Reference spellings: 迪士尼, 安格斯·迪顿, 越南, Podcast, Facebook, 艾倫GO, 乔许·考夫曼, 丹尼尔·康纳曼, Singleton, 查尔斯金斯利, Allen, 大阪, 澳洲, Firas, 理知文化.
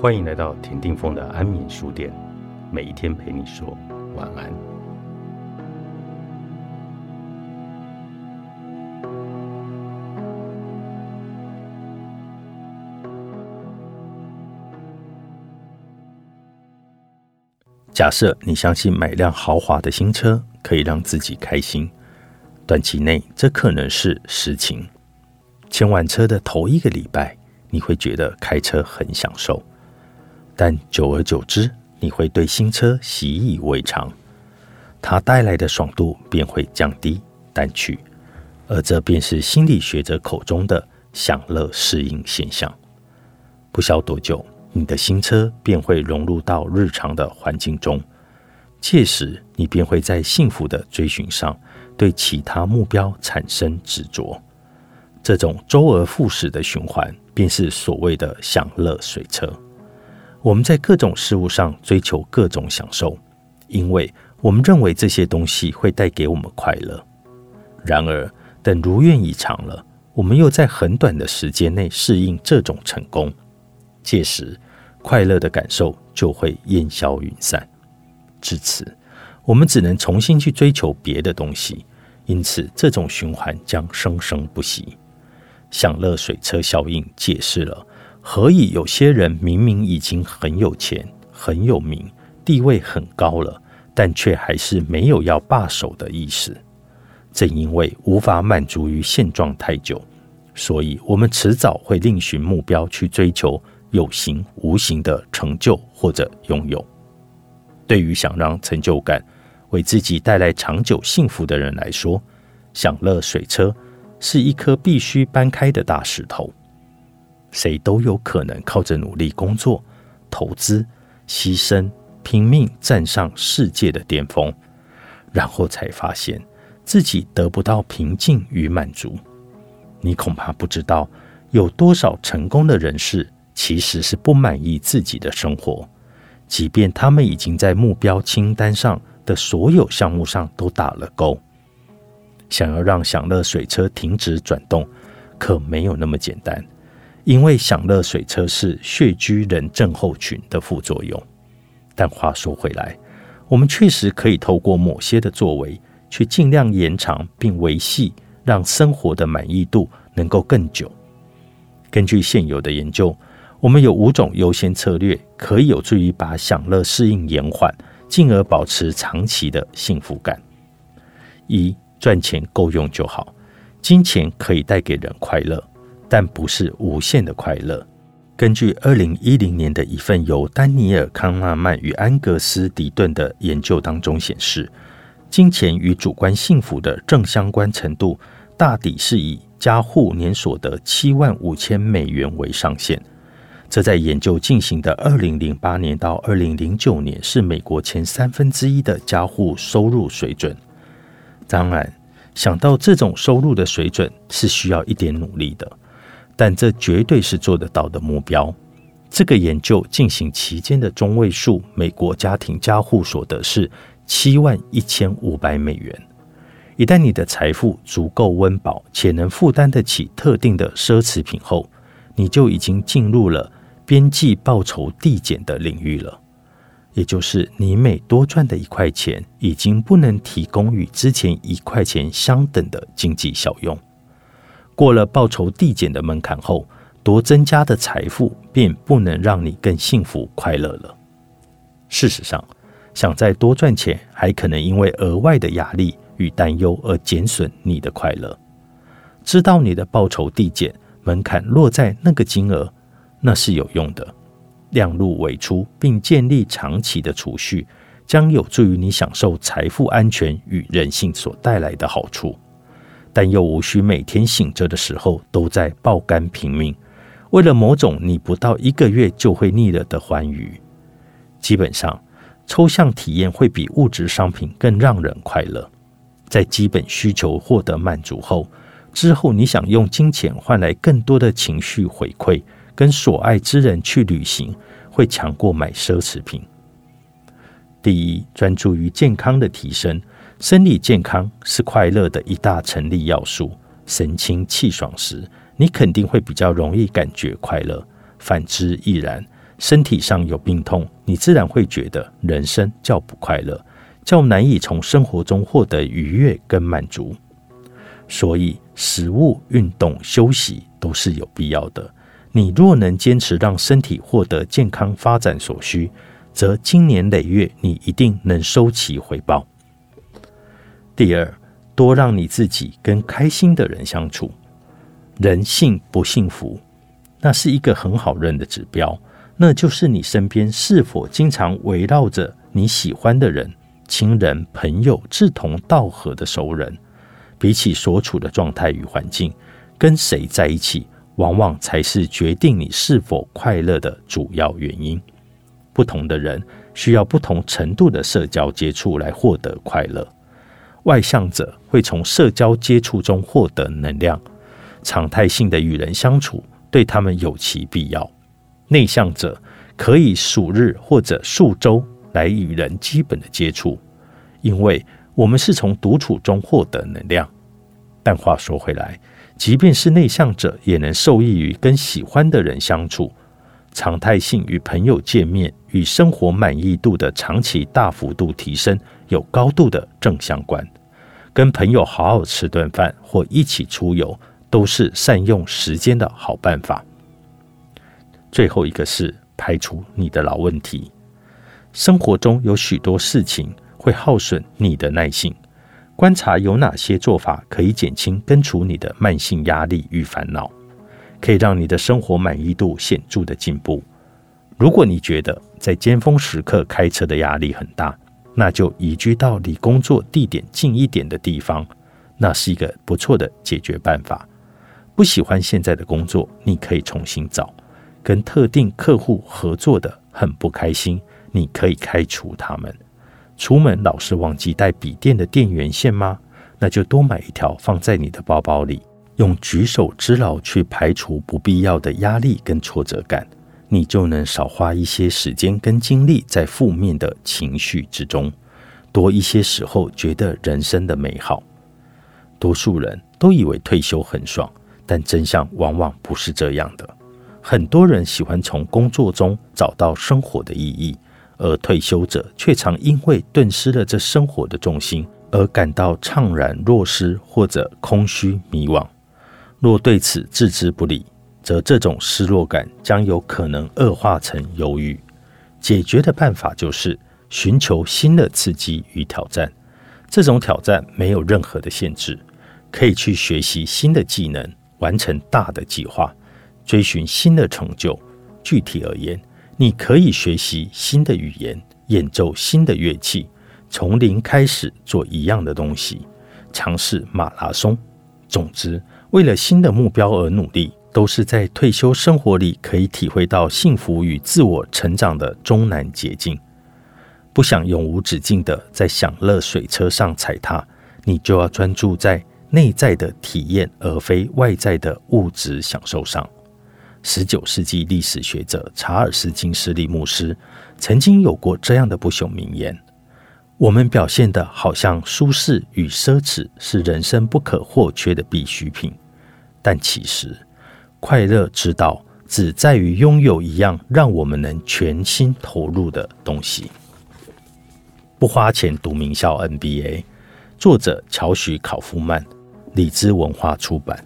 欢迎来到田定峰的安眠书店，每一天陪你说晚安。假设你相信买辆豪华的新车可以让自己开心，短期内这可能是实情。签完车的头一个礼拜，你会觉得开车很享受，但久而久之，你会对新车习以为常，它带来的爽度便会降低、淡去，而这便是心理学者口中的享乐适应现象。不消多久，你的新车便会融入到日常的环境中，届时你便会在幸福的追寻上对其他目标产生执着。这种周而复始的循环，便是所谓的享乐水车。我们在各种事物上追求各种享受，因为我们认为这些东西会带给我们快乐。然而，等如愿以偿了，我们又在很短的时间内适应这种成功，届时快乐的感受就会烟消云散。至此，我们只能重新去追求别的东西，因此这种循环将生生不息。享乐水车效应解释了何以有些人明明已经很有钱、很有名、地位很高了，但却还是没有要罢手的意思。正因为无法满足于现状太久，所以我们迟早会另寻目标去追求有形无形的成就或者拥有。对于想让成就感为自己带来长久幸福的人来说，享乐水车是一颗必须搬开的大石头。谁都有可能靠着努力工作、投资、牺牲、拼命站上世界的巅峰，然后才发现自己得不到平静与满足。你恐怕不知道，有多少成功的人士其实是不满意自己的生活，即便他们已经在目标清单上的所有项目上都打了勾。想要让享乐水车停止转动，可没有那么简单。因为享乐水车是穴居人症候群的副作用。但话说回来，我们确实可以透过某些的作为，去尽量延长并维系让生活的满意度能够更久。根据现有的研究，我们有5种优先策略，可以有助于把享乐适应延缓，进而保持长期的幸福感。1、赚钱够用就好。金钱可以带给人快乐，但不是无限的快乐。根据2010年的一份由丹尼尔·康纳曼与安格斯·迪顿的研究当中显示，金钱与主观幸福的正相关程度大抵是以家户年所得$75,000为上限。这在研究进行的2008年到2009年是美国前1/3的家户收入水准。当然，想到这种收入的水准是需要一点努力的，但这绝对是做得到的目标。这个研究进行期间的中位数美国家庭家户所得是$71,500。一旦你的财富足够温饱且能负担得起特定的奢侈品后，你就已经进入了边际报酬递减的领域了。也就是你每多赚的1块钱，已经不能提供与之前1块钱相等的经济效用。过了报酬递减的门槛后，多增加的财富便不能让你更幸福快乐了。事实上，想再多赚钱，还可能因为额外的压力与担忧而减损你的快乐。知道你的报酬递减门槛落在那个金额，那是有用的。量入为出并建立长期的储蓄，将有助于你享受财富安全与人性所带来的好处。但又无需每天醒着的时候都在爆肝拼命，为了某种你不到1个月就会腻了的欢愉。基本上，抽象体验会比物质商品更让人快乐。在基本需求获得满足后，之后你想用金钱换来更多的情绪回馈，跟所爱之人去旅行，会强过买奢侈品。第1，专注于健康的提升。生理健康是快乐的一大成立要素。神清气爽时，你肯定会比较容易感觉快乐，反之亦然。身体上有病痛，你自然会觉得人生较不快乐，较难以从生活中获得愉悦跟满足。所以食物、运动、休息都是有必要的。你若能坚持让身体获得健康发展所需，则经年累月你一定能收其回报。第二，多让你自己跟开心的人相处。人幸不幸福，那是一个很好认的指标，那就是你身边是否经常围绕着你喜欢的人、亲人、朋友、志同道合的熟人。比起所处的状态与环境，跟谁在一起往往才是决定你是否快乐的主要原因。不同的人需要不同程度的社交接触来获得快乐。外向者会从社交接触中获得能量，常态性的与人相处对他们有其必要。内向者可以数日或者数周来与人基本的接触，因为我们是从独处中获得能量。但话说回来，即便是内向者也能受益于跟喜欢的人相处。常态性与朋友见面与生活满意度的长期大幅度提升有高度的正相关。跟朋友好好吃顿饭或一起出游都是善用时间的好办法。最后一个是排除你的老问题。生活中有许多事情会耗损你的耐性，观察有哪些做法可以减轻根除你的慢性压力与烦恼，可以让你的生活满意度显著的进步。如果你觉得在尖峰时刻开车的压力很大，那就移居到离工作地点近一点的地方，那是一个不错的解决办法。不喜欢现在的工作，你可以重新找。跟特定客户合作的很不开心，你可以开除他们。出门老是忘记带笔电的电源线吗？那就多买一条放在你的包包里，用举手之劳去排除不必要的压力跟挫折感，你就能少花一些时间跟精力在负面的情绪之中，多一些时候觉得人生的美好。多数人都以为退休很爽，但真相往往不是这样的。很多人喜欢从工作中找到生活的意义，而退休者却常因为顿失了这生活的重心而感到怅然若失或者空虚迷惘。若对此置之不理，则这种失落感将有可能恶化成忧郁。解决的办法就是寻求新的刺激与挑战。这种挑战没有任何的限制，可以去学习新的技能，完成大的计划，追寻新的成就。具体而言，你可以学习新的语言，演奏新的乐器，从零开始做一样的东西，尝试马拉松。总之，为了新的目标而努力，都是在退休生活里可以体会到幸福与自我成长的终南捷径。不想永无止境的在享乐水车上踩踏，你就要专注在内在的体验，而非外在的物质享受上。19世纪历史学者查尔斯金斯利牧师曾经有过这样的不朽名言：我们表现得好像舒适与奢侈是人生不可或缺的必需品，但其实快乐之道只在于拥有一样让我们能全心投入的东西。不花钱读名校 MBA， 作者乔许·考夫曼，理知文化出版。